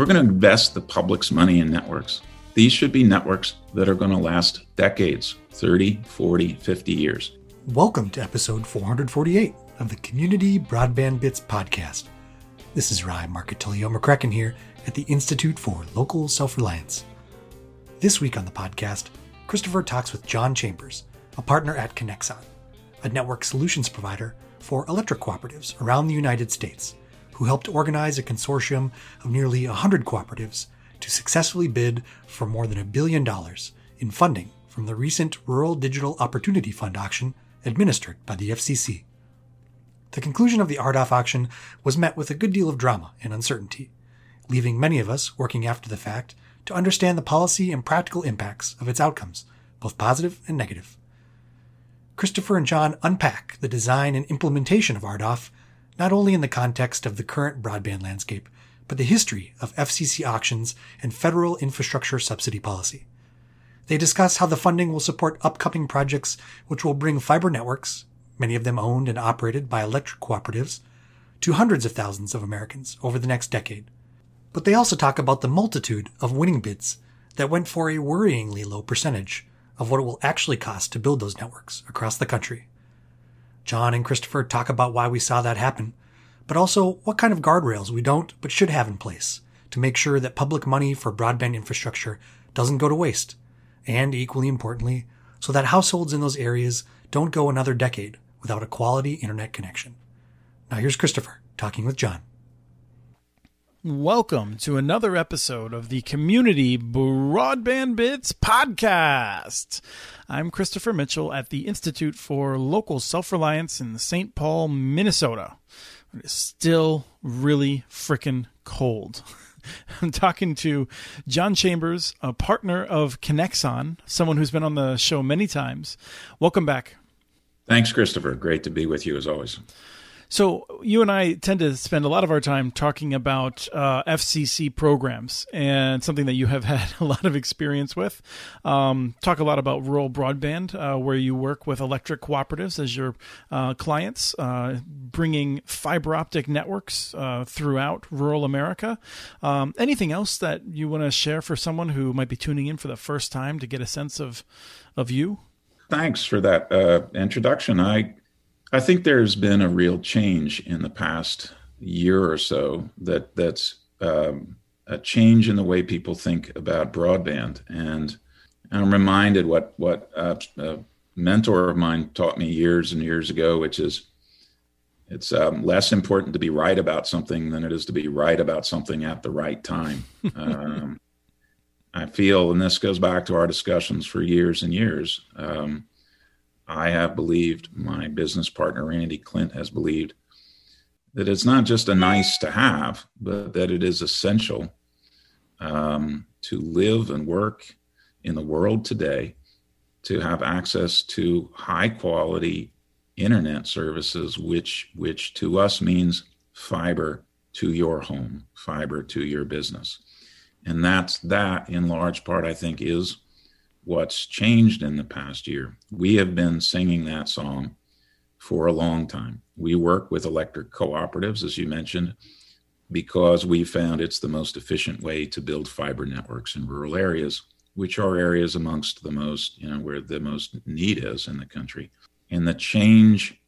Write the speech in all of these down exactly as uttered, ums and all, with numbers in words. we're going to invest the public's money in networks, these should be networks that are going to last decades, thirty, forty, fifty years. Welcome to episode four forty-eight of the Community Broadband Bits podcast. This is Ry Marcotuliomacracken here at the Institute for Local Self-Reliance. This week on the podcast, Christopher talks with John Chambers, a partner at Conexon, a network solutions provider for electric cooperatives around the United States, who helped organize a consortium of nearly one hundred cooperatives to successfully bid for more than a billion dollars in funding from the recent Rural Digital Opportunity Fund auction administered by the F C C. The conclusion of the R D O F auction was met with a good deal of drama and uncertainty, leaving many of us working after the fact to understand the policy and practical impacts of its outcomes, both positive and negative. Christopher and John unpack the design and implementation of R D O F, not only in the context of the current broadband landscape, but the history of F C C auctions and federal infrastructure subsidy policy. They discuss how the funding will support upcoming projects which will bring fiber networks, many of them owned and operated by electric cooperatives, to hundreds of thousands of Americans over the next decade. But they also talk about the multitude of winning bids that went for a worryingly low percentage of what it will actually cost to build those networks across the country. John and Christopher talk about why we saw that happen, but also what kind of guardrails we don't but should have in place to make sure that public money for broadband infrastructure doesn't go to waste, and equally importantly, so that households in those areas don't go another decade without a quality internet connection. Now here's Christopher talking with John. Welcome to another episode of the Community Broadband Bits podcast. I'm Christopher Mitchell at the Institute for Local Self-Reliance in Saint Paul, Minnesota. It's still really frickin' cold. I'm talking to John Chambers, a partner of Conexon, someone who's been on the show many times. Welcome back. Thanks, Christopher. Great to be with you as always. So you and I tend to spend a lot of our time talking about uh, F C C programs, and something that you have had a lot of experience with. Um, talk a lot about rural broadband, uh, where you work with electric cooperatives as your uh, clients, uh, bringing fiber optic networks uh, throughout rural America. Um, anything else that you want to share for someone who might be tuning in for the first time to get a sense of, of you? Thanks for that uh, introduction. I I think there's been a real change in the past year or so that that's um, a change in the way people think about broadband. And I'm reminded what, what a, a mentor of mine taught me years and years ago, which is it's um, less important to be right about something than it is to be right about something at the right time. um, I feel, and this goes back to our discussions for years and years, um, I have believed, my business partner, Randy Clint, has believed that it's not just a nice to have, but that it is essential um, to live and work in the world today, to have access to high quality internet services, which, which to us means fiber to your home, fiber to your business. And that's that in large part, I think, is what's changed in the past year. We have been singing that song for a long time. We work with electric cooperatives, as you mentioned, because we found it's the most efficient way to build fiber networks in rural areas, which are areas amongst the most, you know, where the most need is in the country. And the change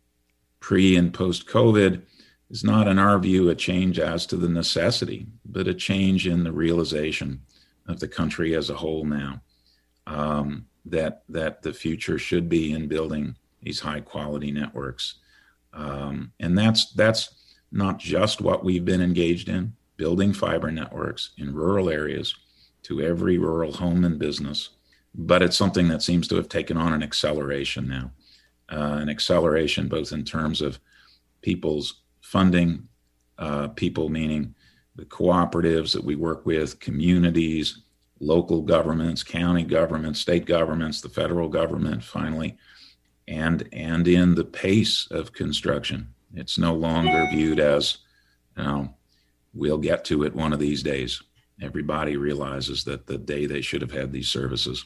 pre and post COVID is not, in our view, a change as to the necessity, but a change in the realization of the country as a whole now. Um, that that the future should be in building these high quality networks, um, and that's that's not just what we've been engaged in, building fiber networks in rural areas to every rural home and business, but it's something that seems to have taken on an acceleration now, uh, an acceleration both in terms of people's funding, uh, people meaning the cooperatives that we work with, communities, local governments, county governments, state governments, the federal government, finally, and and in the pace of construction. It's no longer viewed as, you know, we'll get to it one of these days. Everybody realizes that the day they should have had these services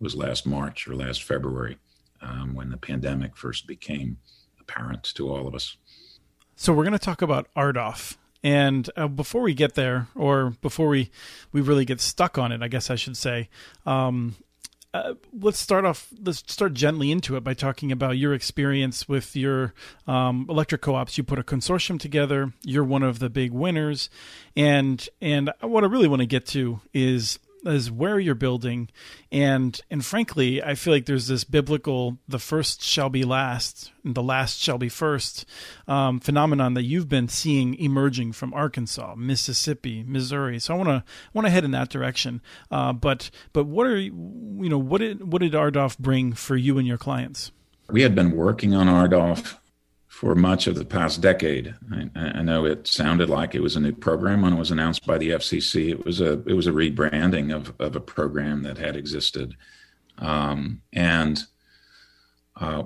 was last March or last February, um, when the pandemic first became apparent to all of us. So we're going to talk about R D O F And uh, before we get there, or before we, we really get stuck on it, I guess I should say, um, uh, let's start off, let's start gently into it by talking about your experience with your um, electric co-ops. You put a consortium together, you're one of the big winners. And, and what I really want to get to is is where you're building. And, and frankly, I feel like there's this biblical, the first shall be last and the last shall be first um, phenomenon that you've been seeing emerging from Arkansas, Mississippi, Missouri. So I want to, want to head in that direction. Uh, but, but what are, you know, what did, what did R D O F bring for you and your clients? We had been working on R D O F for much of the past decade. I, I know it sounded like it was a new program when it was announced by the F C C. It was a it was a rebranding of of a program that had existed, um, and uh,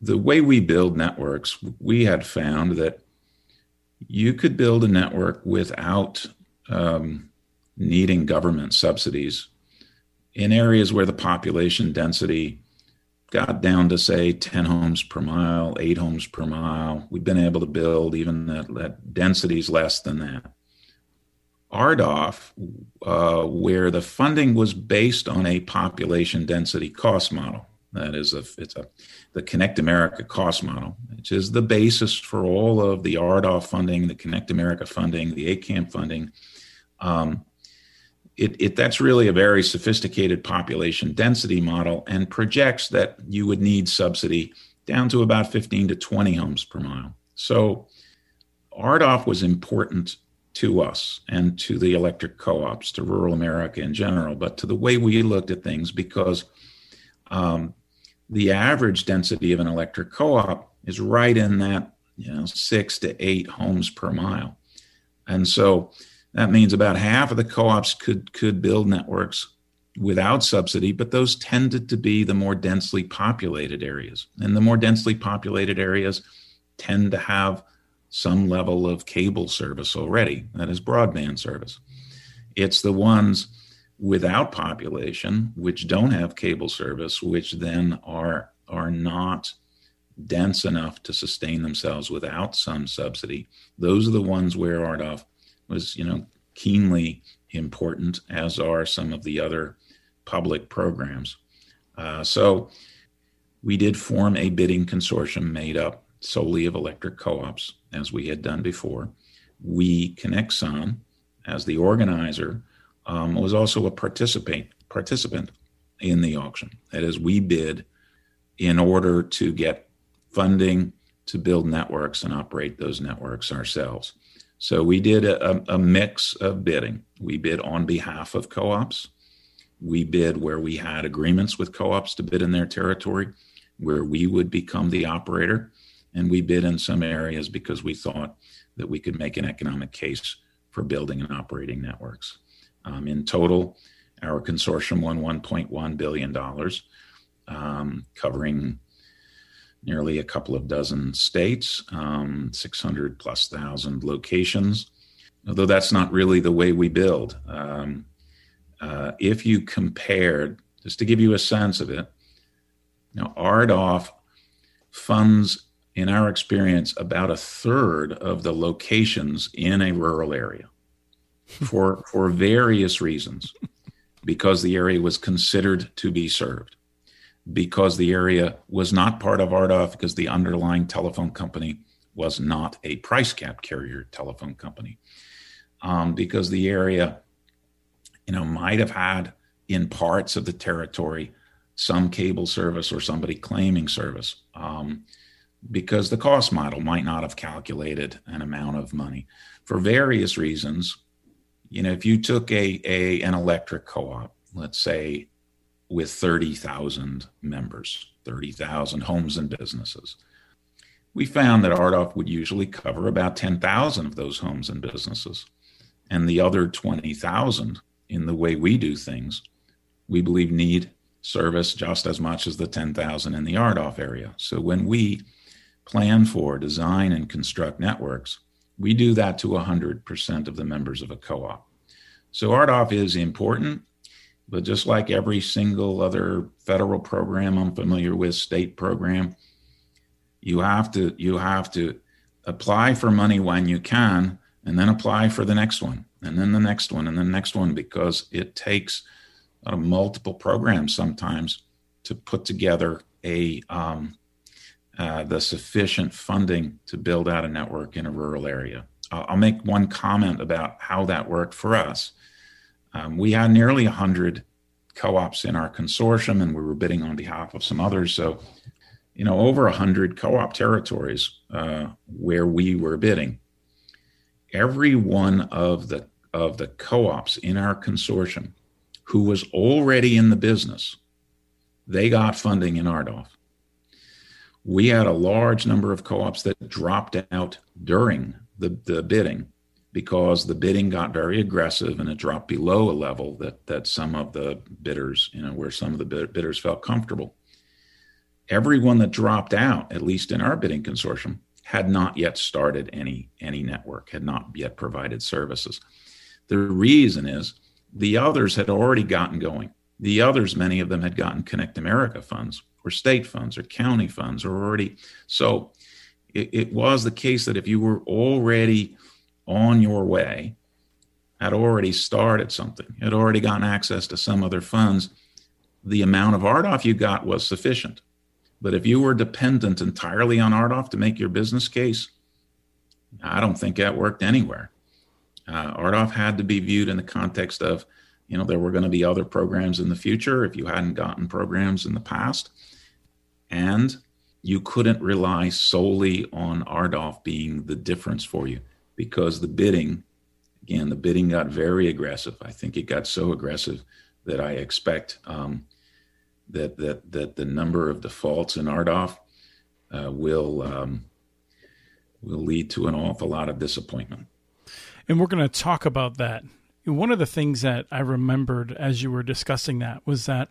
the way we build networks, we had found that you could build a network without um, needing government subsidies in areas where the population density got down to, say, ten homes per mile, eight homes per mile. We've been able to build even that, that densities less than that. R D O F, uh, where the funding was based on a population density cost model. That is, a, it's a, the Connect America cost model, which is the basis for all of the R D O F funding, the Connect America funding, the A CAM funding. Um, It, it that's really a very sophisticated population density model and projects that you would need subsidy down to about fifteen to twenty homes per mile. So R D O F was important to us and to the electric co-ops, to rural America in general, but to the way we looked at things, because um, the average density of an electric co-op is right in that, you know, six to eight homes per mile. And so that means about half of the co-ops could could build networks without subsidy, but those tended to be the more densely populated areas. And the more densely populated areas tend to have some level of cable service already, that is broadband service. It's the ones without population, which don't have cable service, which then are, are not dense enough to sustain themselves without some subsidy. Those are the ones where R D O F was, you know, keenly important, as are some of the other public programs. Uh, so we did form a bidding consortium made up solely of electric co-ops, as we had done before. We, Conexon, as the organizer, um, was also a participant participant in the auction. That is, we bid in order to get funding to build networks and operate those networks ourselves. So we did a, a mix of bidding. We bid on behalf of co-ops. We bid where we had agreements with co-ops to bid in their territory, where we would become the operator. And we bid in some areas because we thought that we could make an economic case for building and operating networks. Um, in total, our consortium won one point one billion dollars, um, covering nearly a couple of dozen states, um, six hundred plus thousand locations, although that's not really the way we build. Um, uh, if you compared, just to give you a sense of it, now R D O F funds, in our experience, about a third of the locations in a rural area for, for various reasons, because the area was considered to be served, because the area was not part of R D O F, because the underlying telephone company was not a price cap carrier telephone company, um, because the area, you know, might have had in parts of the territory some cable service or somebody claiming service, um, because the cost model might not have calculated an amount of money. For various reasons, you know, if you took a, a an electric co-op, let's say, with thirty thousand members, thirty thousand homes and businesses, we found that R D O F would usually cover about ten thousand of those homes and businesses. And the other twenty thousand, in the way we do things, we believe need service just as much as the ten thousand in the R D O F area. So when we plan for, design, and construct networks, we do that to one hundred percent of the members of a co-op. So R D O F is important. But just like every single other federal program I'm familiar with, state program, you have to you have to apply for money when you can and then apply for the next one, and then the next one, and the next one, because it takes uh, multiple programs sometimes to put together a um, uh, the sufficient funding to build out a network in a rural area. Uh, I'll make one comment about how that worked for us. Um, we had nearly one hundred co-ops in our consortium, and we were bidding on behalf of some others. So, you know, over one hundred co-op territories uh, where we were bidding. Every one of the of the co-ops in our consortium who was already in the business, they got funding in R D O F. We had a large number of co-ops that dropped out during the, the bidding because the bidding got very aggressive and it dropped below a level that, that some of the bidders, you know, where some of the bidders felt comfortable. Everyone that dropped out, at least in our bidding consortium, had not yet started any, any network, had not yet provided services. The reason is the others had already gotten going. The others, many of them had gotten Connect America funds or state funds or county funds or already. So it, it was the case that if you were already on your way, had already started something, had already gotten access to some other funds, the amount of R D O F you got was sufficient. But if you were dependent entirely on R D O F to make your business case, I don't think that worked anywhere. Uh, R D O F had to be viewed in the context of, you know, there were going to be other programs in the future if you hadn't gotten programs in the past. And you couldn't rely solely on R D O F being the difference for you because the bidding, again, the bidding got very aggressive. I think it got so aggressive that I expect um, that that that the number of defaults in R D O F uh, will um, will lead to an awful lot of disappointment. And we're going to talk about that. One of the things that I remembered as you were discussing that was that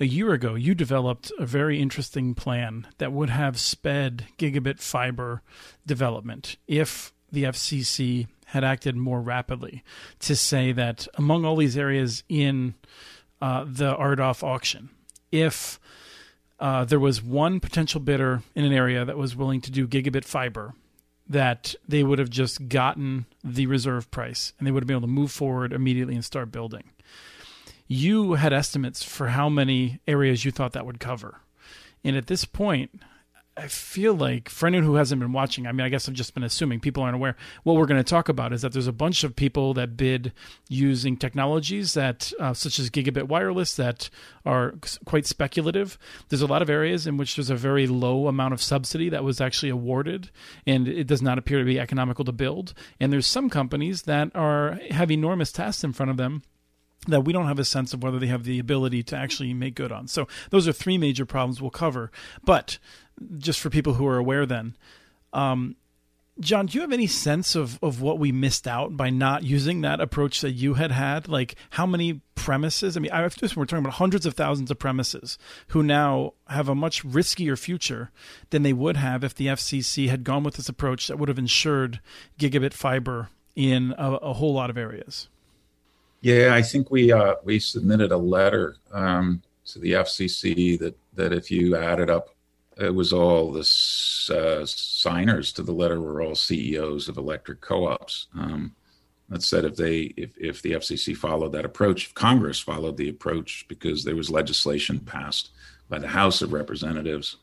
a year ago, you developed a very interesting plan that would have sped gigabit fiber development if the F C C had acted more rapidly to say that among all these areas in uh, the R D O F auction, if uh, there was one potential bidder in an area that was willing to do gigabit fiber, that they would have just gotten the reserve price and they would have been able to move forward immediately and start building. You had estimates for how many areas you thought that would cover. And at this point, I feel like for anyone who hasn't been watching, I mean, I guess I've just been assuming people aren't aware. What we're going to talk about is that there's a bunch of people that bid using technologies that, uh, such as gigabit wireless, that are quite speculative. There's a lot of areas in which there's a very low amount of subsidy that was actually awarded, and it does not appear to be economical to build. And there's some companies that are have enormous tasks in front of them that we don't have a sense of whether they have the ability to actually make good on. So those are three major problems we'll cover. But just for people who are aware then, um, John, do you have any sense of, of what we missed out by not using that approach that you had had? Like how many premises? I mean, I have to, we're talking about hundreds of thousands of premises who now have a much riskier future than they would have if the F C C had gone with this approach that would have ensured gigabit fiber in a, a whole lot of areas. Yeah, I think we uh, we submitted a letter um, to the F C C that, that if you added up, it was all the uh, signers to the letter were all C E Os of electric co-ops. Um, that said, if they if, if the F C C followed that approach, if Congress followed the approach, because there was legislation passed by the House of Representatives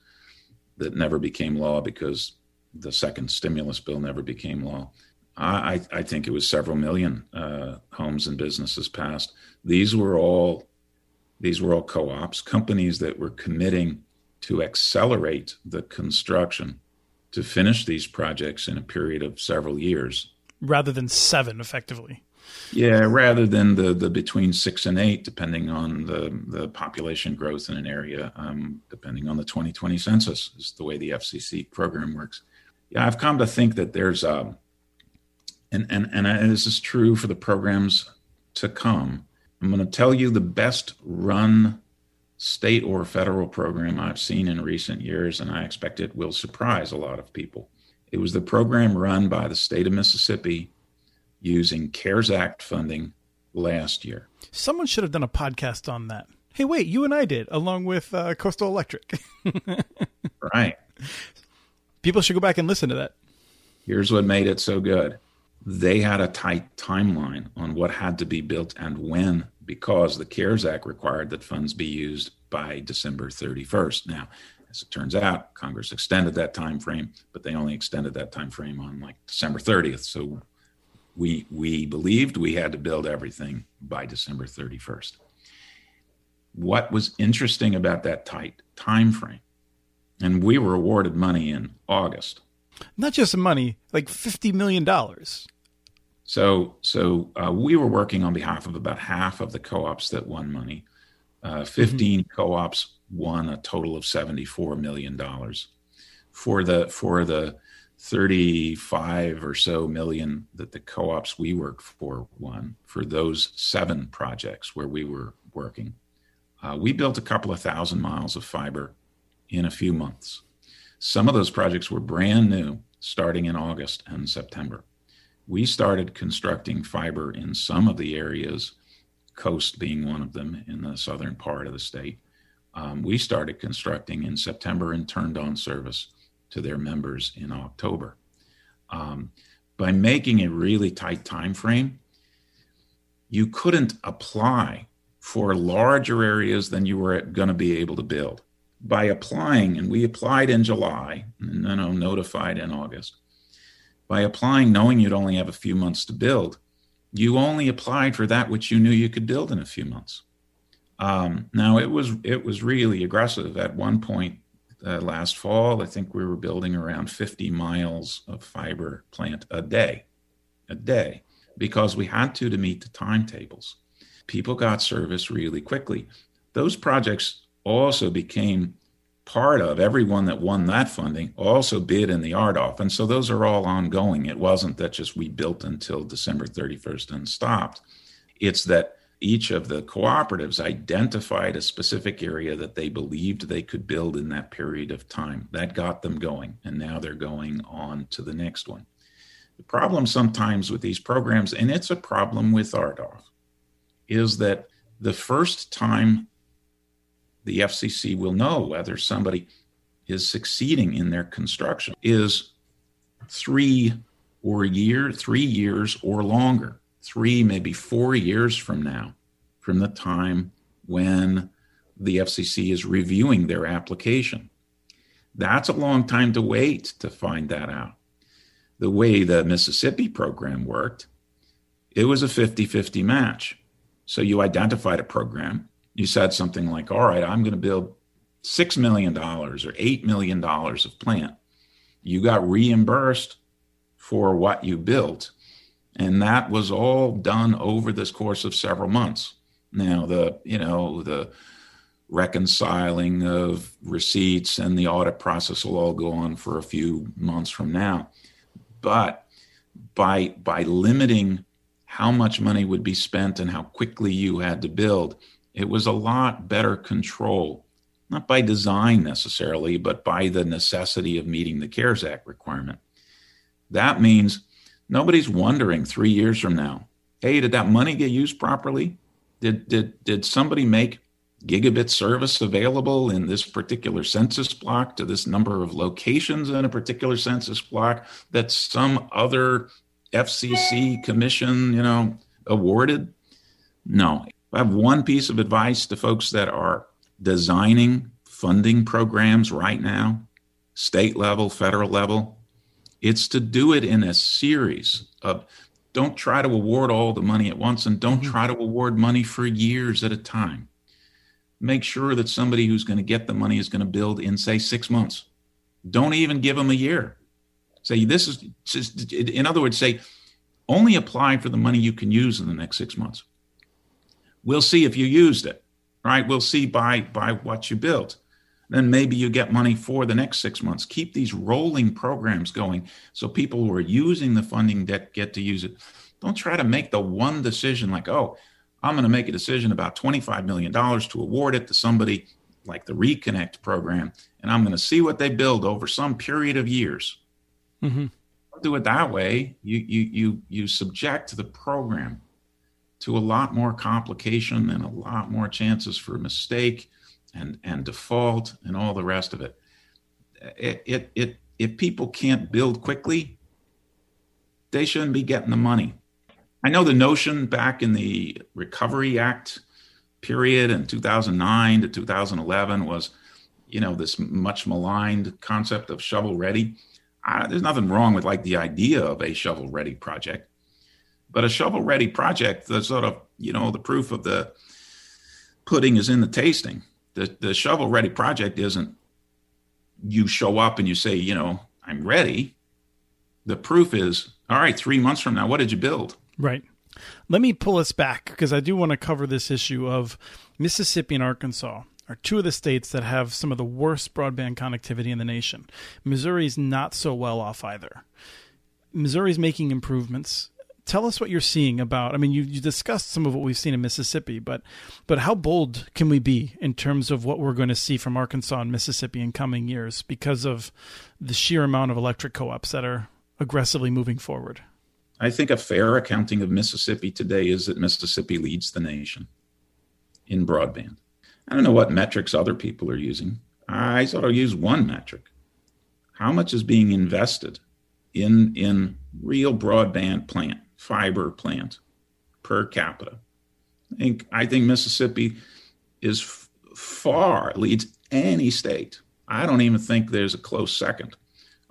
that never became law because the second stimulus bill never became law. I, I think it was several million uh, homes and businesses passed. These were all these were all co-ops, companies that were committing to accelerate the construction to finish these projects in a period of several years, rather than seven, effectively. Yeah, rather than the the between six and eight, depending on the the population growth in an area, um, depending on the twenty twenty census, is the way the F C C program works. Yeah, I've come to think that there's um. And, and and this is true for the programs to come. I'm going to tell you the best run state or federal program I've seen in recent years, and I expect it will surprise a lot of people. It was the program run by the state of Mississippi using CARES Act funding last year. Someone should have done a podcast on that. Hey, wait, you and I did, along with uh, Coastal Electric. Right. People should go back and listen to that. Here's what made it so good. they had a tight timeline on what had to be built and when, because the CARES Act required that funds be used by December thirty-first. Now, as it turns out, Congress extended that time frame, but they only extended that time frame on like December thirtieth. So we we believed we had to build everything by December thirty-first. What was interesting about that tight time frame, and we were awarded money in August. Not just money, like fifty million dollars. So so uh, we were working on behalf of about half of the co-ops that won money. Uh, fifteen mm-hmm. co-ops won a total of seventy-four million dollars. For the for the thirty-five or so million that the co-ops we worked for won, for those seven projects where we were working, uh, we built a couple of thousand miles of fiber in a few months. Some of those projects were brand new, starting in August and September. We started constructing fiber in some of the areas, Coast being one of them in the southern part of the state. Um, we started constructing in September and turned on service to their members in October. Um, by making a really tight time frame, you couldn't apply for larger areas than you were going to be able to build. By applying, and we applied in July, and then I'm notified in August, by applying knowing you'd only have a few months to build, you only applied for that which you knew you could build in a few months. Um, now, it was it was really aggressive. At one point uh, last fall, I think we were building around fifty miles of fiber plant a day, a day, because we had to to meet the timetables. People got service really quickly. Those projects also became part of, everyone that won that funding also bid in the R D O F. And so those are all ongoing. It wasn't that just we built until December thirty-first and stopped. It's that each of the cooperatives identified a specific area that they believed they could build in that period of time. That got them going. And now they're going on to the next one. The problem sometimes with these programs, and it's a problem with R D O F, is that the first time the F C C will know whether somebody is succeeding in their construction is three or year, three years or longer, three, maybe four years from now, from the time when the F C C is reviewing their application. That's a long time to wait to find that out. The way the Mississippi program worked, it was a fifty-fifty match. So you identified a program. You said something like, all right, I'm going to build six million dollars or eight million dollars of plant. You got reimbursed for what you built. And that was all done over this course of several months. Now, the, you know, the reconciling of receipts and the audit process will all go on for a few months from now. But by, by limiting how much money would be spent and how quickly you had to build, it was a lot better control, not by design necessarily, but by the necessity of meeting the CARES Act requirement. That means nobody's wondering three years from now, hey, did that money get used properly? Did did did somebody make gigabit service available in this particular census block to this number of locations in a particular census block that some other F C C commission, you know, awarded? No. I have one piece of advice to folks that are designing funding programs right now, state level, federal level. It's to do it in a series of, don't try to award all the money at once, and don't try to award money for years at a time. Make sure that somebody who's going to get the money is going to build in, say, six months. Don't even give them a year. Say, this is, just, in other words, say, only apply for the money you can use in the next six months. We'll see if you used it, right? We'll see by by what you built. Then maybe you get money for the next six months. Keep these rolling programs going so people who are using the funding that get to use it. Don't try to make the one decision like, oh, I'm going to make a decision about twenty-five million dollars to award it to somebody like the Reconnect program, and I'm going to see what they build over some period of years. Mm-hmm. Don't do it that way. You you you you subject the program to a lot more complication and a lot more chances for mistake and, and default and all the rest of it. It, it, it. If people can't build quickly, they shouldn't be getting the money. I know the notion back in the Recovery Act period in two thousand nine to two thousand eleven was, you know, this much maligned concept of shovel ready. I, there's nothing wrong with like the idea of a shovel ready project, but a shovel ready project, the sort of, you know, the proof of the pudding is in the tasting. The, the shovel ready project isn't you show up and you say, you know, I'm ready. The proof is, all right, three months from now, what did you build? Right. Let me pull us back because I do want to cover this issue of Mississippi and Arkansas are two of the states that have some of the worst broadband connectivity in the nation. Missouri's not so well off either. Missouri's making improvements. Tell us what you're seeing about, I mean, you, you discussed some of what we've seen in Mississippi, but but how bold can we be in terms of what we're going to see from Arkansas and Mississippi in coming years because of the sheer amount of electric co-ops that are aggressively moving forward? I think a fair accounting of Mississippi today is that Mississippi leads the nation in broadband. I don't know what metrics other people are using. I sort of use one metric. How much is being invested in, in real broadband plant, fiber plant per capita? I think, I think Mississippi is f- far leads any state. I don't even think there's a close second.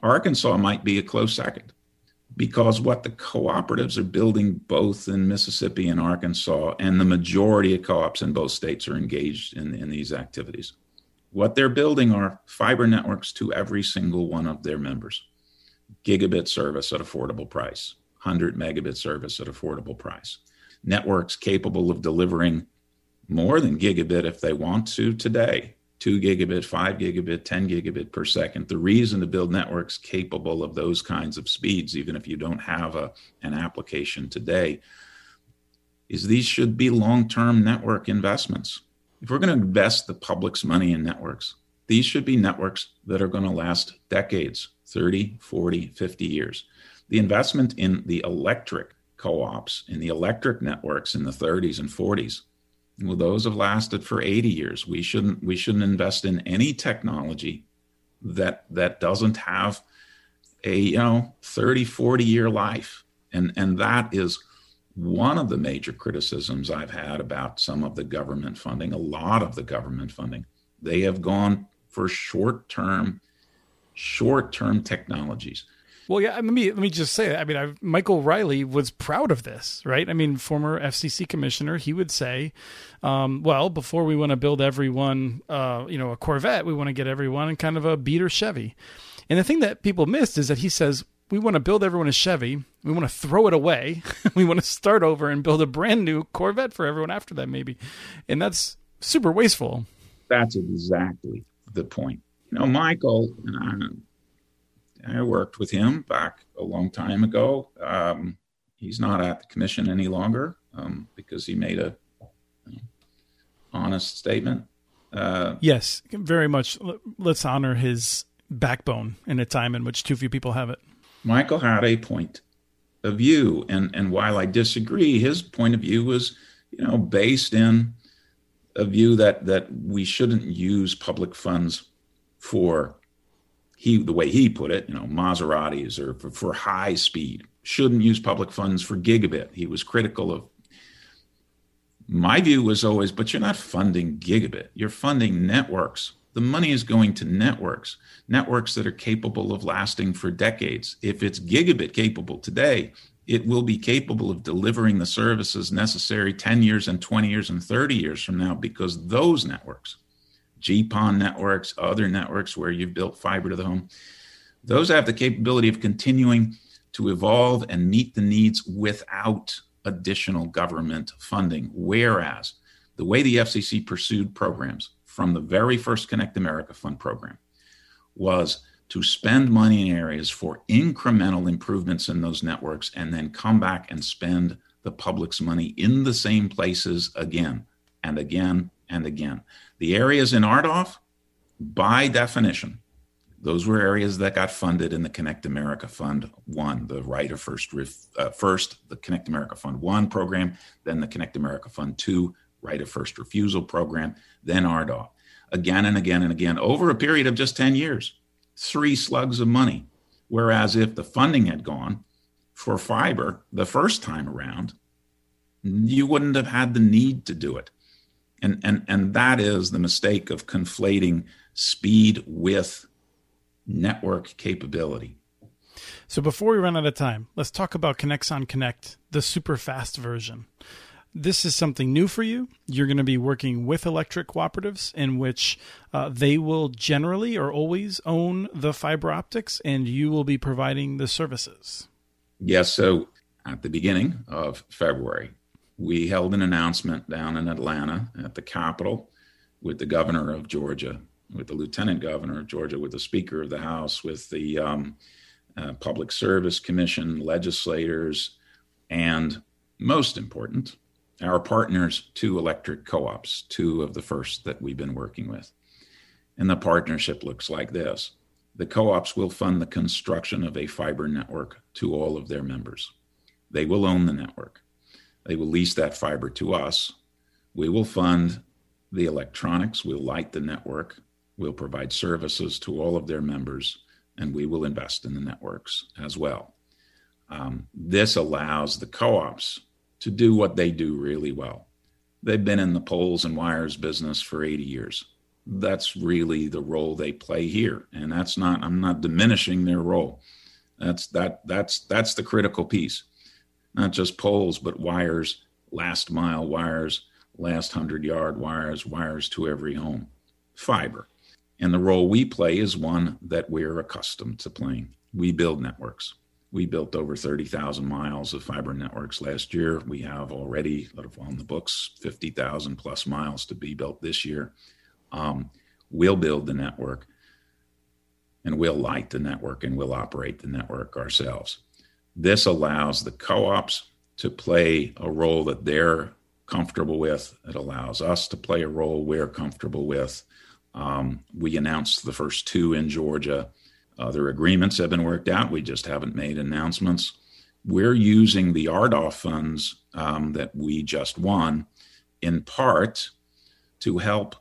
Arkansas might be a close second because what the cooperatives are building both in Mississippi and Arkansas, and the majority of co-ops in both states are engaged in, in these activities. What they're building are fiber networks to every single one of their members. Gigabit service at affordable price, one hundred megabit service at affordable price. Networks capable of delivering more than gigabit if they want to today. two gigabit, five gigabit, ten gigabit per second. The reason to build networks capable of those kinds of speeds, even if you don't have a, an application today, is these should be long-term network investments. If we're going to invest the public's money in networks, these should be networks that are going to last decades, thirty, forty, fifty years. The investment in the electric co-ops, in the electric networks in the thirties and forties, well, those have lasted for eighty years. We shouldn't we shouldn't invest in any technology that that doesn't have a, you know, thirty, forty year life. And and that is one of the major criticisms I've had about some of the government funding, a lot of the government funding. They have gone for short-term, short-term technologies. Well, yeah, let me let me just say that. I mean, I've, Michael Riley was proud of this, right? I mean, former F C C commissioner, he would say, um, well, before we want to build everyone, uh, you know, a Corvette, we want to get everyone kind of a beater Chevy. And the thing that people missed is that he says, we want to build everyone a Chevy. We want to throw it away. We want to start over and build a brand new Corvette for everyone after that, maybe. And that's super wasteful. That's exactly the point. You know, Michael and I... I worked with him back a long time ago. Um, he's not at the commission any longer um, because he made a you know, honest statement. Uh, yes, very much. Let's honor his backbone in a time in which too few people have it. Michael had a point of view. And, and while I disagree, his point of view was, you know, based in a view that, that we shouldn't use public funds for He, the way he put it, you know, Maseratis or for, for high speed, shouldn't use public funds for gigabit. He was critical of, my view was always, but you're not funding gigabit. You're funding networks. The money is going to networks, networks that are capable of lasting for decades. If it's gigabit capable today, it will be capable of delivering the services necessary ten years and twenty years and thirty years from now, because those networks, G P O N networks, other networks where you've built fiber to the home, those have the capability of continuing to evolve and meet the needs without additional government funding. Whereas the way the F C C pursued programs from the very first Connect America Fund program was to spend money in areas for incremental improvements in those networks and then come back and spend the public's money in the same places again and again and again. The areas in R D O F, by definition, those were areas that got funded in the Connect America Fund one, the right of first, ref, uh, first the Connect America Fund one program, then the Connect America Fund two, right of first refusal program, then R D O F. Again and again and again, over a period of just ten years, three slugs of money. Whereas if the funding had gone, for fiber the first time around, you wouldn't have had the need to do it. And, and, and that is the mistake of conflating speed with network capability. So before we run out of time, let's talk about Conexon Connect, the super fast version. This is something new for you. You're going to be working with electric cooperatives in which uh, they will generally or always own the fiber optics, and you will be providing the services. Yes. So at the beginning of February, we held an announcement down in Atlanta at the Capitol with the governor of Georgia, with the lieutenant governor of Georgia, with the Speaker of the House, with the um, uh, Public Service Commission, legislators, and most important, our partners, two electric co-ops, two of the first that we've been working with. And the partnership looks like this. The co-ops will fund the construction of a fiber network to all of their members. They will own the network. They will lease that fiber to us. We will fund the electronics. We'll light the network. We'll provide services to all of their members, and we will invest in the networks as well. Um, this allows the co-ops to do what they do really well. They've been in the poles and wires business for eighty years. That's really the role they play here. And that's not, I'm not diminishing their role. That's that that's that's the critical piece. Not just poles, but wires, last mile wires, last hundred yard wires, wires to every home, fiber. And the role we play is one that we're accustomed to playing. We build networks. We built over thirty thousand miles of fiber networks last year. We have already on the books fifty thousand plus miles to be built this year. Um, we'll build the network, and we'll light the network, and we'll operate the network ourselves. This allows the co-ops to play a role that they're comfortable with. It allows us to play a role we're comfortable with. Um, we announced the first two in Georgia. Other agreements have been worked out. We just haven't made announcements. We're using the R D O F funds um, that we just won in part to help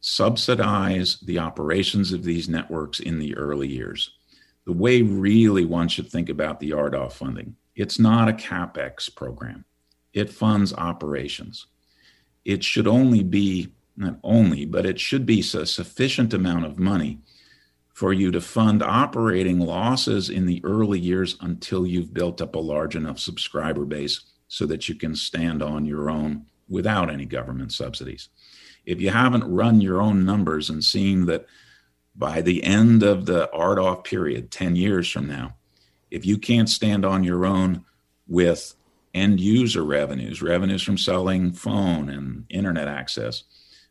subsidize the operations of these networks in the early years. The way really one should think about the R D O F funding, it's not a CapEx program. It funds operations. It should only be, not only, but it should be a sufficient amount of money for you to fund operating losses in the early years until you've built up a large enough subscriber base so that you can stand on your own without any government subsidies. If you haven't run your own numbers and seen that by the end of the R D O F period, ten years from now, if you can't stand on your own with end user revenues, revenues from selling phone and internet access,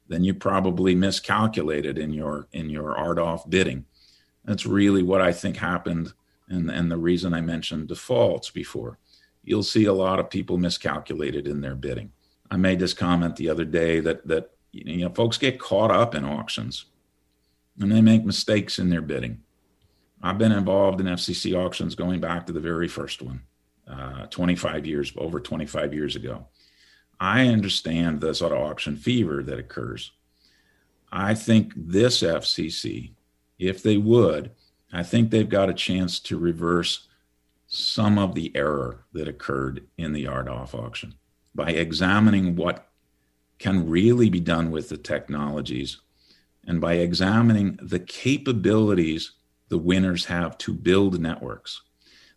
then you probably miscalculated in your in your R D O F bidding. That's really what I think happened, and, and the reason I mentioned defaults before. You'll see a lot of people miscalculated in their bidding. I made this comment the other day that, that you know, folks get caught up in auctions, and they make mistakes in their bidding. I've been involved in F C C auctions going back to the very first one, uh, twenty-five years, over twenty-five years ago. I understand the sort of auction fever that occurs. I think this F C C, if they would, I think they've got a chance to reverse some of the error that occurred in the R D O F auction by examining what can really be done with the technologies and by examining the capabilities the winners have to build networks.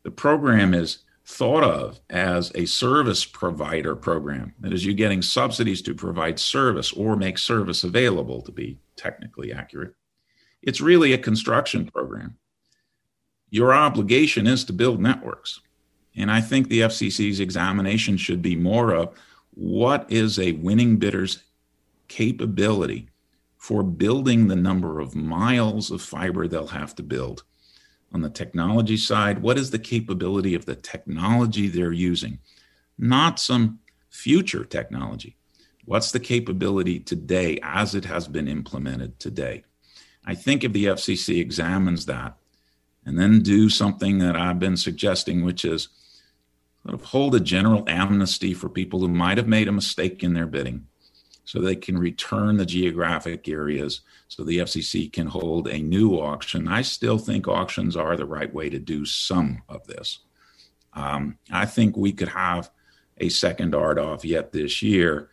The program is thought of as a service provider program. That is, you're getting subsidies to provide service or make service available, to be technically accurate. It's really a construction program. Your obligation is to build networks. And I think the F C C's examination should be more of what is a winning bidder's capability for building the number of miles of fiber they'll have to build. On the technology side, what is the capability of the technology they're using? Not some future technology. What's the capability today as it has been implemented today? I think if the F C C examines that and then do something that I've been suggesting, which is sort of hold a general amnesty for people who might have made a mistake in their bidding so they can return the geographic areas so the F C C can hold a new auction. I still think auctions are the right way to do some of this. Um, I think we could have a second R D O F yet this year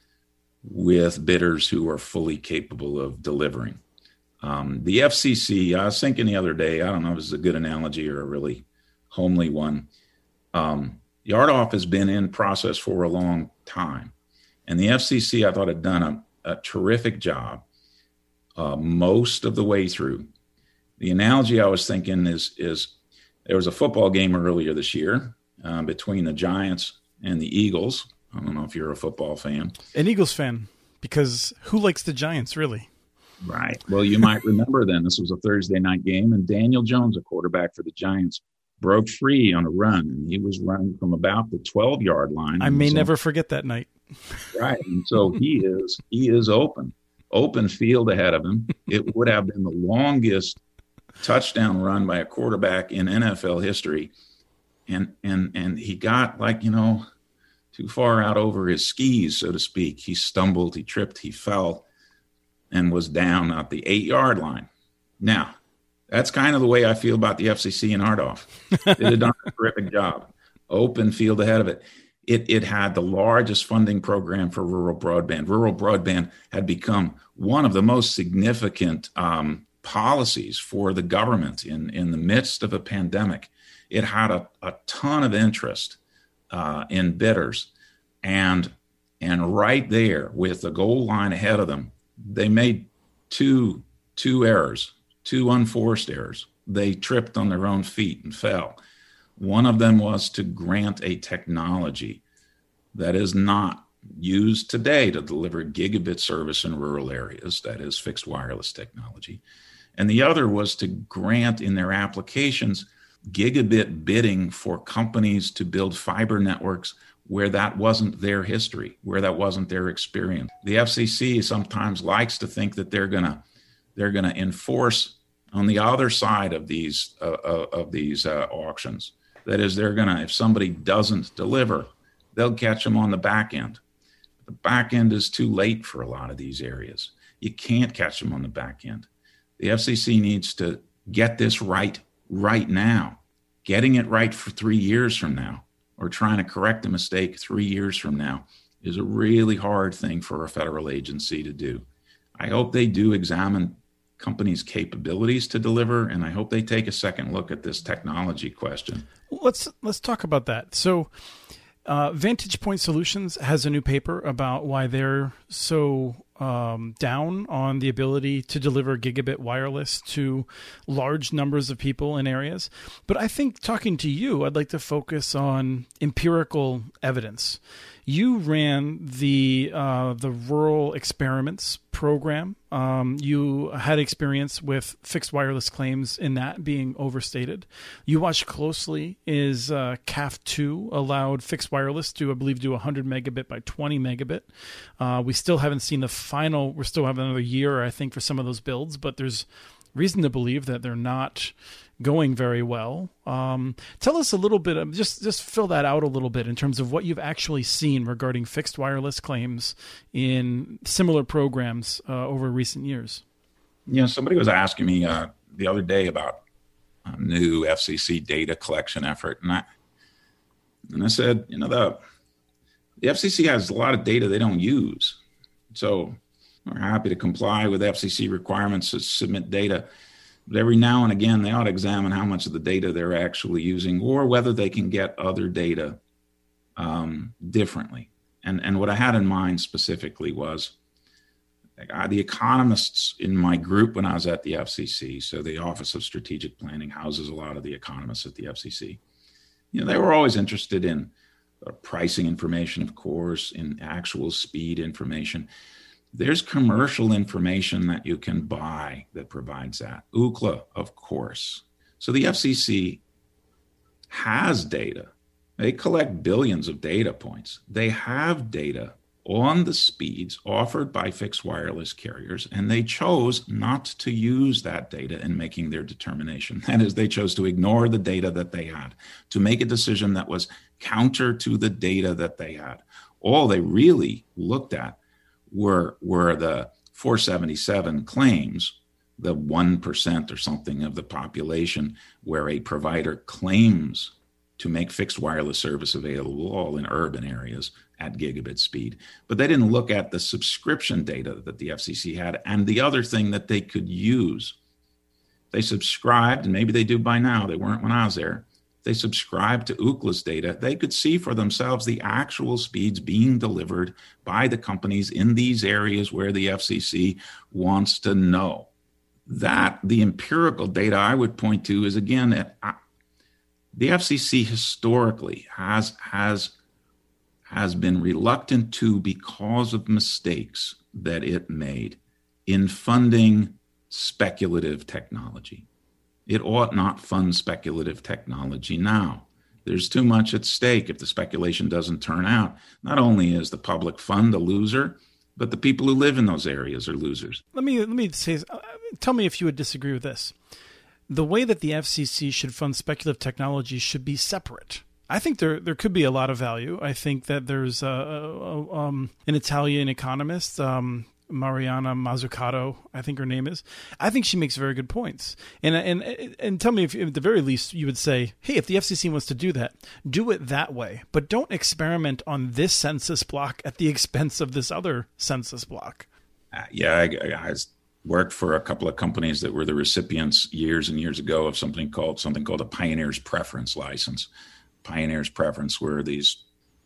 with bidders who are fully capable of delivering. Um, the F C C, I was thinking the other day, I don't know if it's a good analogy or a really homely one. Um, the R D O F has been in process for a long time. And the F C C, I thought, had done a, a terrific job uh, most of the way through. The analogy I was thinking is, is there was a football game earlier this year uh, between the Giants and the Eagles. I don't know if you're a football fan. An Eagles fan, because who likes the Giants, really? Right. Well, you might remember then this was a Thursday night game, and Daniel Jones, a quarterback for the Giants, broke free on a run, and he was running from about the twelve-yard line. I may never forget that night. Right. And so he is he is open, open field ahead of him. It would have been the longest touchdown run by a quarterback in N F L history. And and and he got, like, you know, too far out over his skis, so to speak. He stumbled, he tripped, he fell, and was down at the eight-yard line. Now, that's kind of the way I feel about the F C C and R D O F. They did a terrific job. Open field ahead of it. It, it had the largest funding program for rural broadband. Rural broadband had become one of the most significant um, policies for the government in, in the midst of a pandemic. It had a, a ton of interest uh, in bidders. And, and right there with the goal line ahead of them, they made two, two errors, two unforced errors. They tripped on their own feet and fell. One of them was to grant a technology that is not used today to deliver gigabit service in rural areas, that is fixed wireless technology. And the other was to grant in their applications gigabit bidding for companies to build fiber networks where that wasn't their history, where that wasn't their experience. The F C C sometimes likes to think that they're gonna they're gonna enforce on the other side of these uh, of these uh, auctions. That is, they're going to, if somebody doesn't deliver, they'll catch them on the back end. The back end is too late for a lot of these areas. You can't catch them on the back end. The F C C needs to get this right right now. Getting it right for three years from now, or trying to correct a mistake three years from now, is a really hard thing for a federal agency to do. I hope they do examine companies' capabilities to deliver, and I hope they take a second look at this technology question. Let's let's talk about that. So uh, Vantage Point Solutions has a new paper about why they're so um, down on the ability to deliver gigabit wireless to large numbers of people in areas. But I think, talking to you, I'd like to focus on empirical evidence. You ran the uh, the Rural Experiments program. Um, you had experience with fixed wireless claims in that being overstated. You watched closely is uh, C A F two allowed fixed wireless to, I believe, do one hundred megabit by twenty megabit. Uh, we still haven't seen the final. We're still having another year, I think, for some of those builds, but there's reason to believe that they're not going very well. Um, tell us a little bit, of, just just fill that out a little bit in terms of what you've actually seen regarding fixed wireless claims in similar programs uh, over recent years. You know, somebody was asking me uh, the other day about a new F C C data collection effort. And I, and I said, you know, the, the F C C has a lot of data they don't use. So we're happy to comply with F C C requirements to submit data. But every now and again, they ought to examine how much of the data they're actually using, or whether they can get other data um, differently. And, and what I had in mind specifically was I, the economists in my group when I was at the F C C, so the Office of Strategic Planning houses a lot of the economists at the F C C. You know, they were always interested in uh, pricing information, of course, in actual speed information. There's commercial information that you can buy that provides that. Ookla, of course. So the F C C has data. They collect billions of data points. They have data on the speeds offered by fixed wireless carriers, and they chose not to use that data in making their determination. That is, they chose to ignore the data that they had, to make a decision that was counter to the data that they had. All they really looked at were were the four seventy-seven claims, the one percent or something of the population where a provider claims to make fixed wireless service available, all in urban areas, at gigabit speed. But they didn't look at the subscription data that the F C C had and the other thing that they could use. They subscribed, and maybe they do by now, they weren't when I was there, they subscribed to Ookla's data. They could see for themselves the actual speeds being delivered by the companies in these areas where the F C C wants to know. That, the empirical data I would point to is, again, that I, the F C C historically has has has been reluctant to, because of mistakes that it made in funding speculative technology. It ought not fund speculative technology now. There's too much at stake if the speculation doesn't turn out. Not only is the public fund a loser, but the people who live in those areas are losers. Let me let me say, tell me if you would disagree with this. The way that the F C C should fund speculative technology should be separate. I think there there could be a lot of value. I think that there's a, a, um, an Italian economist, um, Mariana Mazzucato, I think her name is. I think she makes very good points. And and and tell me if, at the very least, you would say, hey, if the F C C wants to do that, do it that way. But don't experiment on this census block at the expense of this other census block. Uh, yeah, I, I, I worked for a couple of companies that were the recipients years and years ago of something called something called a Pioneer's Preference license. Pioneer's Preference were these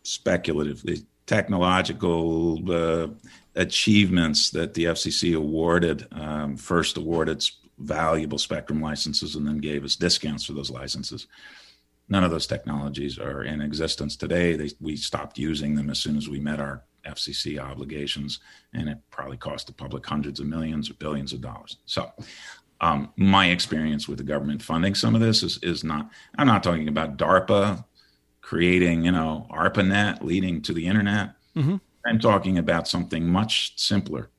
speculative, these technological uh, achievements that the F C C awarded, um, first awarded valuable spectrum licenses and then gave us discounts for those licenses. None of those technologies are in existence today. They, we stopped using them as soon as we met our F C C obligations, and it probably cost the public hundreds of millions or billions of dollars. So Um, my experience with the government funding some of this is, is not, I'm not talking about DARPA creating, you know, ARPANET leading to the internet. Mm-hmm. I'm talking about something much simpler.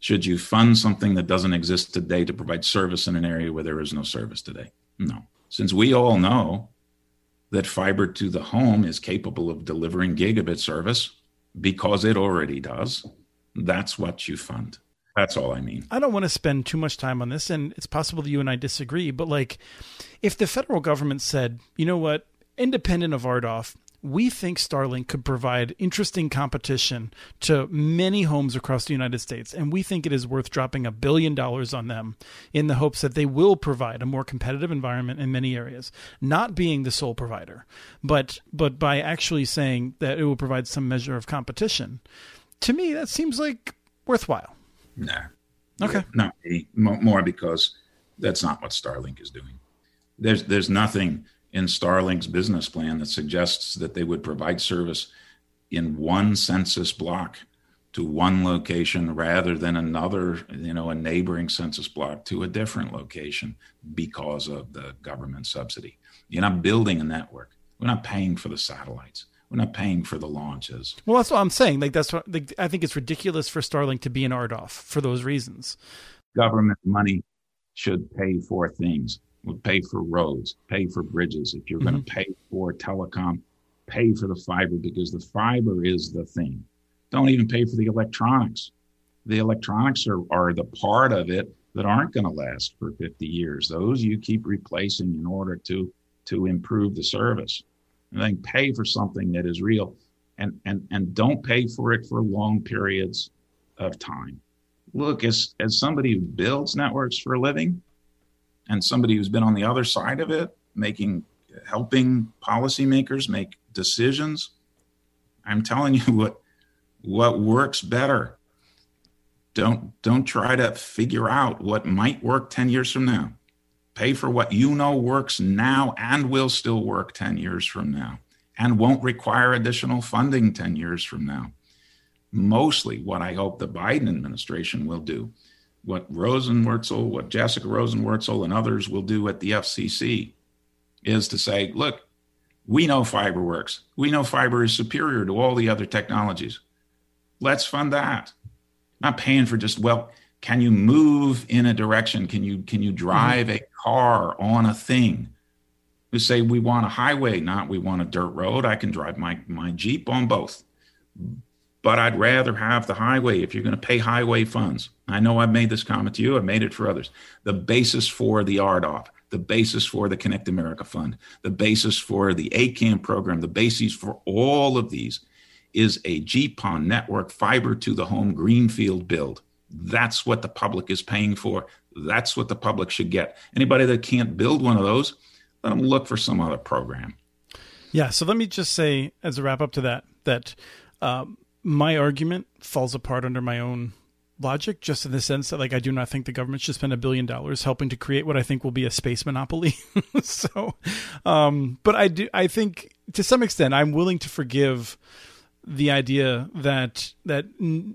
Should you fund something that doesn't exist today to provide service in an area where there is no service today? No. Since we all know that fiber to the home is capable of delivering gigabit service because it already does, that's what you fund. That's all I mean. I don't want to spend too much time on this, and it's possible that you and I disagree, but like, if the federal government said, you know what, independent of R D O F, we think Starlink could provide interesting competition to many homes across the United States, and we think it is worth dropping a billion dollars on them in the hopes that they will provide a more competitive environment in many areas, not being the sole provider, but but by actually saying that it will provide some measure of competition. To me, that seems like worthwhile. No. Okay. Not really. More because that's not what Starlink is doing. There's there's nothing in Starlink's business plan that suggests that they would provide service in one census block to one location rather than another, you know, a neighboring census block to a different location because of the government subsidy. You're not building a network. We're not paying for the satellites. We're not paying for the launches. Well, that's what I'm saying. Like that's what like, I think it's ridiculous for Starlink to be an R D O F for those reasons. Government money should pay for things. Would pay for roads, pay for bridges. If you're mm-hmm. going to pay for telecom, pay for the fiber, because the fiber is the thing. Don't even pay for the electronics. The electronics are, are the part of it that aren't going to last for fifty years. Those you keep replacing in order to to improve the service. And then pay for something that is real, and and and don't pay for it for long periods of time. Look, as as somebody who builds networks for a living, and somebody who's been on the other side of it, making, helping policymakers make decisions, I'm telling you what what works better. Don't don't try to figure out what might work ten years from now. Pay for what you know works now and will still work ten years from now and won't require additional funding ten years from now. Mostly what I hope the Biden administration will do, what Rosenworcel, what Jessica Rosenworcel and others will do at the F C C is to say, look, we know fiber works. We know fiber is superior to all the other technologies. Let's fund that. Not paying for just, well, can you move in a direction? Can you can you drive a car on a thing? We say we want a highway, not we want a dirt road. I can drive my, my Jeep on both. But I'd rather have the highway if you're going to pay highway funds. I know I've made this comment to you. I've made it for others. The basis for the R D O F, the basis for the Connect America Fund, the basis for the A C A M program, the basis for all of these is a G PON network, fiber to the home, greenfield build. That's what the public is paying for. That's what the public should get. Anybody that can't build one of those, let them look for some other program. Yeah. So let me just say, as a wrap up to that, that um, my argument falls apart under my own logic, just in the sense that, like, I do not think the government should spend a billion dollars helping to create what I think will be a space monopoly. so, um, but I do, I think to some extent, I'm willing to forgive the idea that that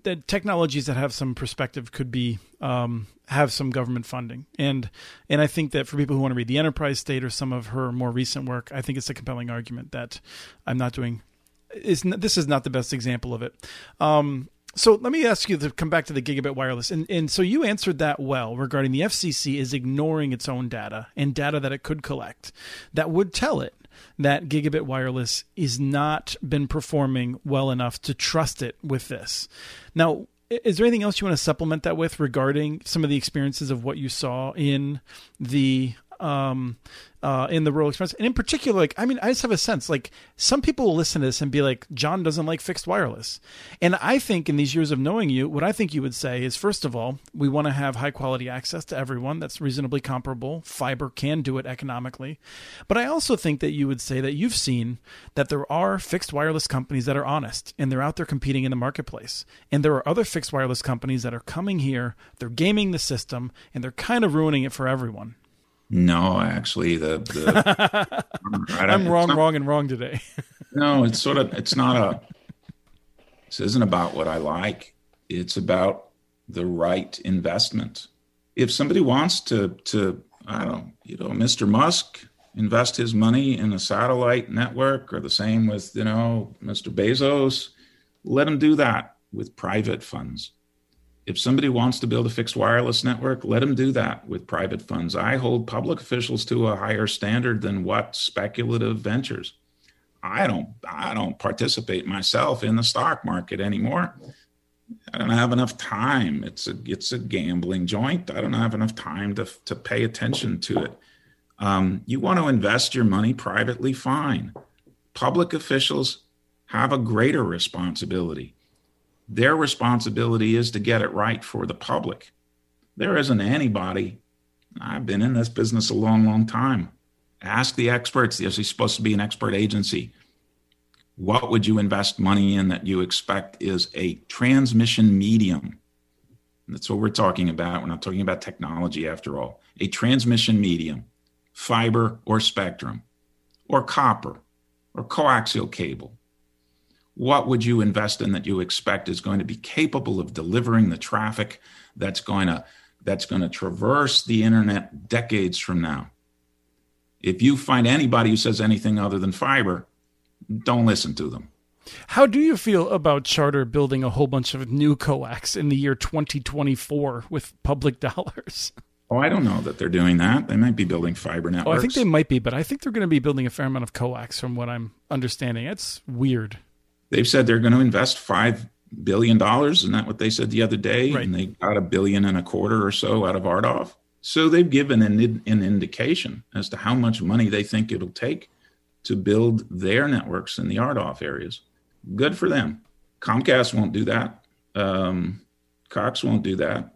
that technologies that have some perspective could be um, have some government funding, and and I think that for people who want to read The Enterprise State or some of her more recent work, I think it's a compelling argument that I'm not doing. Is this is not the best example of it. Um, so let me ask you to come back to the gigabit wireless, and and so you answered that well regarding the F C C is ignoring its own data and data that it could collect that would tell it that gigabit wireless is not been performing well enough to trust it with this. Now, is there anything else you want to supplement that with regarding some of the experiences of what you saw in the um, uh, in the rural experience? And in particular, like, I mean, I just have a sense, like, some people will listen to this and be like, John doesn't like fixed wireless. And I think in these years of knowing you, what I think you would say is, first of all, we want to have high quality access to everyone that's reasonably comparable. Fiber can do it economically. But I also think that you would say that you've seen that there are fixed wireless companies that are honest and they're out there competing in the marketplace. And there are other fixed wireless companies that are coming here, they're gaming the system, and they're kind of ruining it for everyone. No, actually, the, the right, I'm wrong, not, wrong, and wrong today. No, it's sort of, it's not a, this isn't about what I like. It's about the right investment. If somebody wants to, to, I don't know, you know, Mister Musk invest his money in a satellite network, or the same with, you know, Mister Bezos, let him do that with private funds. If somebody wants to build a fixed wireless network, let them do that with private funds. I hold public officials to a higher standard than what speculative ventures. I don't I don't participate myself in the stock market anymore. I don't have enough time. It's a it's a gambling joint. I don't have enough time to, to pay attention to it. Um, you want to invest your money privately, fine. Public officials have a greater responsibility. Their responsibility is to get it right for the public. There isn't anybody, I've been in this business a long, long time. Ask the experts, this is supposed to be an expert agency. What would you invest money in that you expect is a transmission medium? That's what we're talking about. We're not talking about technology after all. A transmission medium, fiber or spectrum, or copper, or coaxial cable. What would you invest in that you expect is going to be capable of delivering the traffic that's going to that's going to traverse the internet decades from now? If you find anybody who says anything other than fiber, don't listen to them. How do you feel about Charter building a whole bunch of new coax in the year twenty twenty-four with public dollars? Oh, I don't know that they're doing that. They might be building fiber networks. Oh, I think they might be, but I think they're going to be building a fair amount of coax from what I'm understanding. It's weird. They've said they're going to invest five billion dollars. Isn't that what they said the other day? Right. And they got a billion and a quarter or so out of R D O F. So they've given an, an indication as to how much money they think it'll take to build their networks in the R D O F areas. Good for them. Comcast won't do that. Um, Cox won't do that.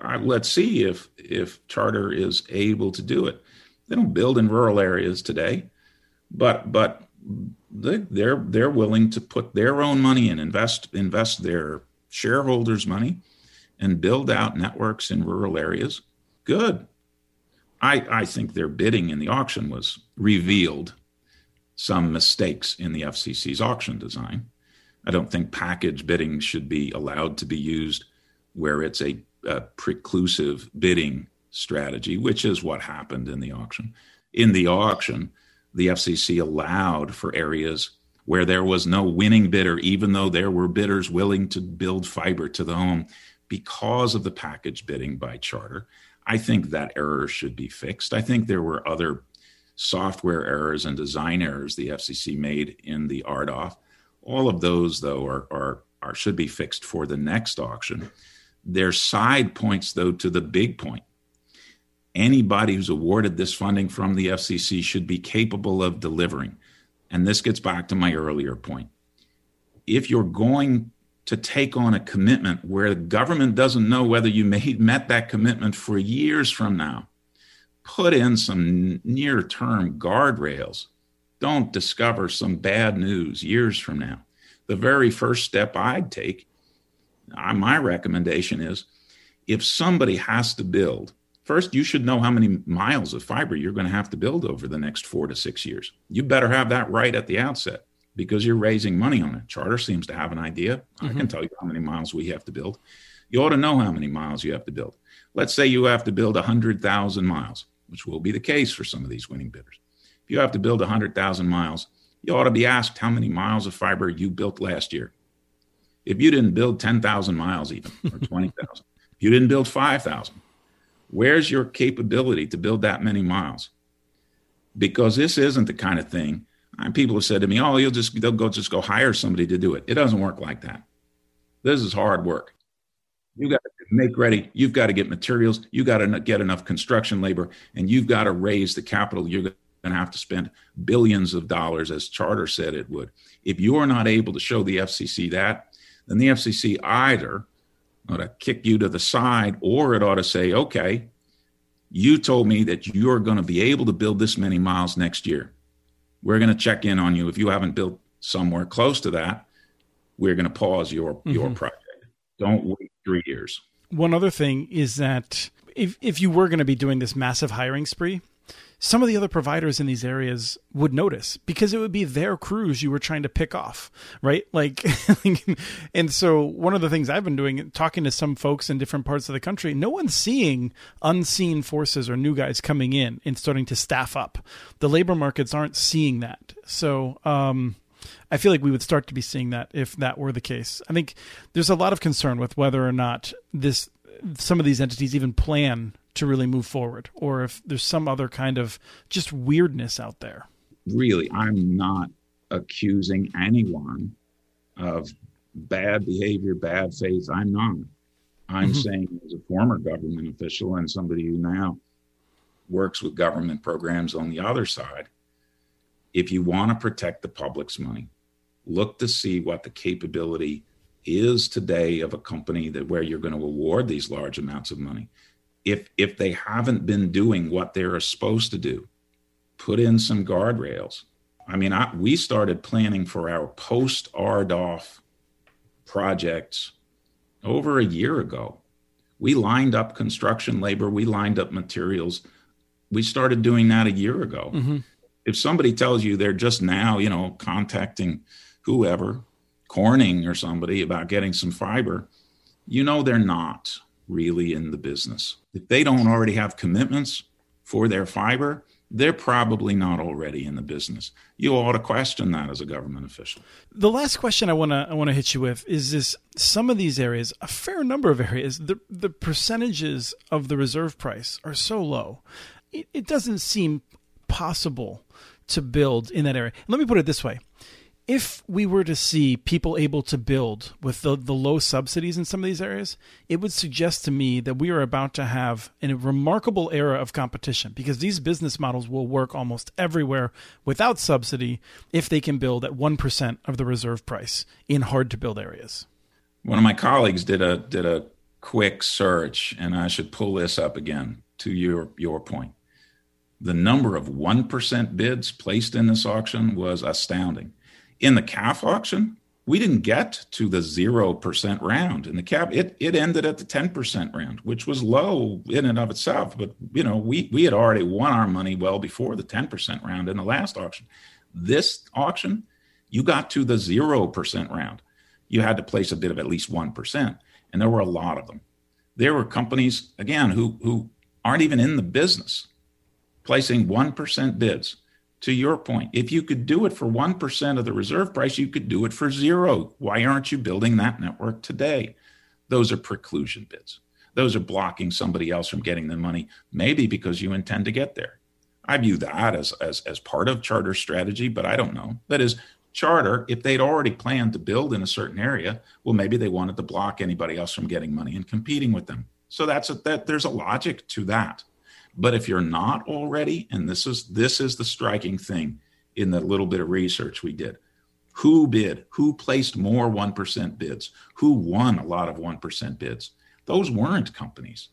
I, let's see if, if Charter is able to do it. They don't build in rural areas today, but but... They're they're willing to put their own money and invest invest their shareholders' money and build out networks in rural areas. Good. I I think their bidding in the auction was revealed some mistakes in the F C C's auction design. I don't think package bidding should be allowed to be used where it's a, a preclusive bidding strategy, which is what happened in the auction. In the auction, the F C C allowed for areas where there was no winning bidder, even though there were bidders willing to build fiber to the home because of the package bidding by Charter. I think that error should be fixed. I think there were other software errors and design errors the F C C made in the R D O F. All of those, though, are, are, are should be fixed for the next auction. Their side points, though, to the big point. anybody who's awarded this funding from the F C C should be capable of delivering. And this gets back to my earlier point. If you're going to take on a commitment where the government doesn't know whether you made, met that commitment for years from now, put in some near-term guardrails. Don't discover some bad news years from now. The very first step I'd take, my recommendation is, if somebody has to build, first, you should know how many miles of fiber you're going to have to build over the next four to six years. You better have that right at the outset because you're raising money on it. Charter seems to have an idea. Mm-hmm. I can tell you how many miles we have to build. You ought to know how many miles you have to build. Let's say you have to build one hundred thousand miles, which will be the case for some of these winning bidders. If you have to build one hundred thousand miles, you ought to be asked how many miles of fiber you built last year. If you didn't build ten thousand miles even, or twenty thousand, if you didn't build five thousand, where's your capability to build that many miles? Because this isn't the kind of thing. People have said to me, oh, you'll just, they'll go, just go hire somebody to do it. It doesn't work like that. This is hard work. You've got to make ready. You've got to get materials. You've got to get enough construction labor, and you've got to raise the capital. You're going to have to spend billions of dollars, as Charter said it would. If you're not able to show the F C C that, then the F C C either ought to kick you to the side, or it ought to say, okay, you told me that you're going to be able to build this many miles next year. We're going to check in on you. If you haven't built somewhere close to that, we're going to pause your, mm-hmm. your project. Don't wait three years. One other thing is that if, if you were going to be doing this massive hiring spree, some of the other providers in these areas would notice because it would be their crews you were trying to pick off, right? Like, and so one of the things I've been doing, talking to some folks in different parts of the country, no one's seeing unseen forces or new guys coming in and starting to staff up. The labor markets aren't seeing that. So, um, I feel like we would start to be seeing that if that were the case. I think there's a lot of concern with whether or not this, some of these entities even plan to really move forward, or if there's some other kind of just weirdness out there. Really, I'm not accusing anyone of bad behavior, bad faith. I'm not. I'm mm-hmm. saying as a former government official and somebody who now works with government programs on the other side, if you want to protect the public's money, look to see what the capability is today of a company that where you're going to award these large amounts of money. If if they haven't been doing what they're supposed to do, put in some guardrails. I mean, I, we started planning for our post-R D O F projects over a year ago. We lined up construction labor. We lined up materials. We started doing that a year ago. Mm-hmm. If somebody tells you they're just now, you know, contacting whoever, Corning or somebody about getting some fiber, you know they're not really in the business. If they don't already have commitments for their fiber, they're probably not already in the business. You ought to question that as a government official. The last question I want to I want to hit you with is this: some of these areas, a fair number of areas, the the percentages of the reserve price are so low, it, it doesn't seem possible to build in that area. And let me put it this way. If we were to see people able to build with the, the low subsidies in some of these areas, it would suggest to me that we are about to have a remarkable era of competition, because these business models will work almost everywhere without subsidy if they can build at one percent of the reserve price in hard-to-build areas. One of my colleagues did a did a quick search, and I should pull this up again to your your point. The number of one percent bids placed in this auction was astounding. In the C A F auction, we didn't get to the zero percent round. In the C A F, it, it ended at the ten percent round, which was low in and of itself. But, you know, we, we had already won our money well before the ten percent round in the last auction. This auction, you got to the zero percent round. You had to place a bid of at least one percent, and there were a lot of them. There were companies, again, who, who aren't even in the business, placing one percent bids. To your point, if you could do it for one percent of the reserve price, you could do it for zero. Why aren't you building that network today? Those are preclusion bids. Those are blocking somebody else from getting the money, maybe because you intend to get there. I view that as, as, as part of Charter's strategy, but I don't know. That is, Charter, if they'd already planned to build in a certain area, well, maybe they wanted to block anybody else from getting money and competing with them. So that's a, that there's a logic to that. But if you're not already, and this is this is the striking thing in the little bit of research we did, who bid, who placed more one percent bids, who won a lot of one percent bids, those weren't companies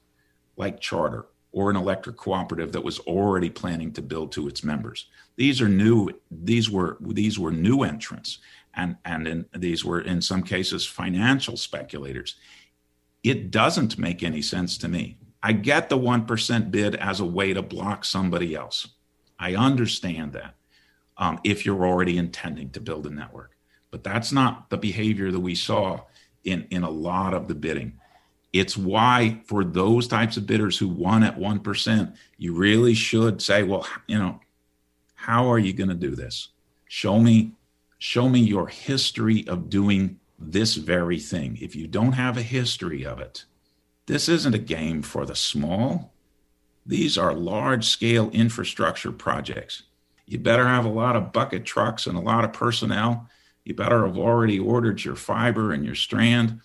like Charter or an electric cooperative that was already planning to build to its members. These are new, these were these were new entrants, and, and in, these were in some cases financial speculators. It doesn't make any sense to me. I get the one percent bid as a way to block somebody else. I understand that um, if you're already intending to build a network. But that's not the behavior that we saw in, in a lot of the bidding. It's why for those types of bidders who won at one percent, you really should say, well, you know, how are you going to do this? Show me, show me your history of doing this very thing. If you don't have a history of it, this isn't a game for the small. These are large-scale infrastructure projects. You better have a lot of bucket trucks and a lot of personnel. You better have already ordered your fiber and your strand.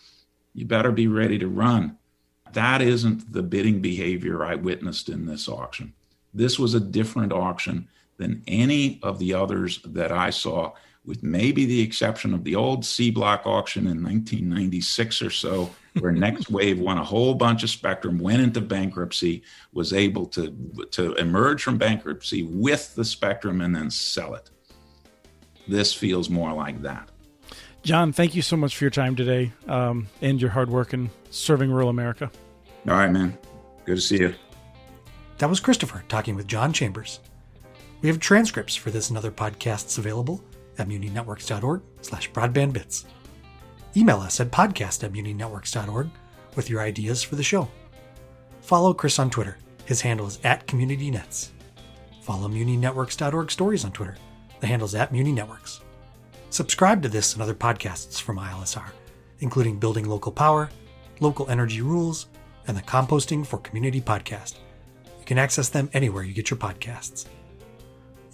You better be ready to run. That isn't the bidding behavior I witnessed in this auction. This was a different auction than any of the others that I saw, with maybe the exception of the old C-block auction in nineteen ninety-six or so, where Next Wave won a whole bunch of spectrum, went into bankruptcy, was able to, to emerge from bankruptcy with the spectrum and then sell it. This feels more like that. John, thank you so much for your time today um, and your hard work in serving rural America. All right, man. Good to see you. That was Christopher talking with John Chambers. We have transcripts for this and other podcasts available at muninetworks.org slash broadbandbits. Email us at podcast at muninetworks.org with your ideas for the show. Follow Chris on Twitter. His handle is at CommunityNets. Follow muninetworks dot org stories on Twitter. The handle is at muninetworks. Subscribe to this and other podcasts from I L S R, including Building Local Power, Local Energy Rules, and the Composting for Community podcast. You can access them anywhere you get your podcasts.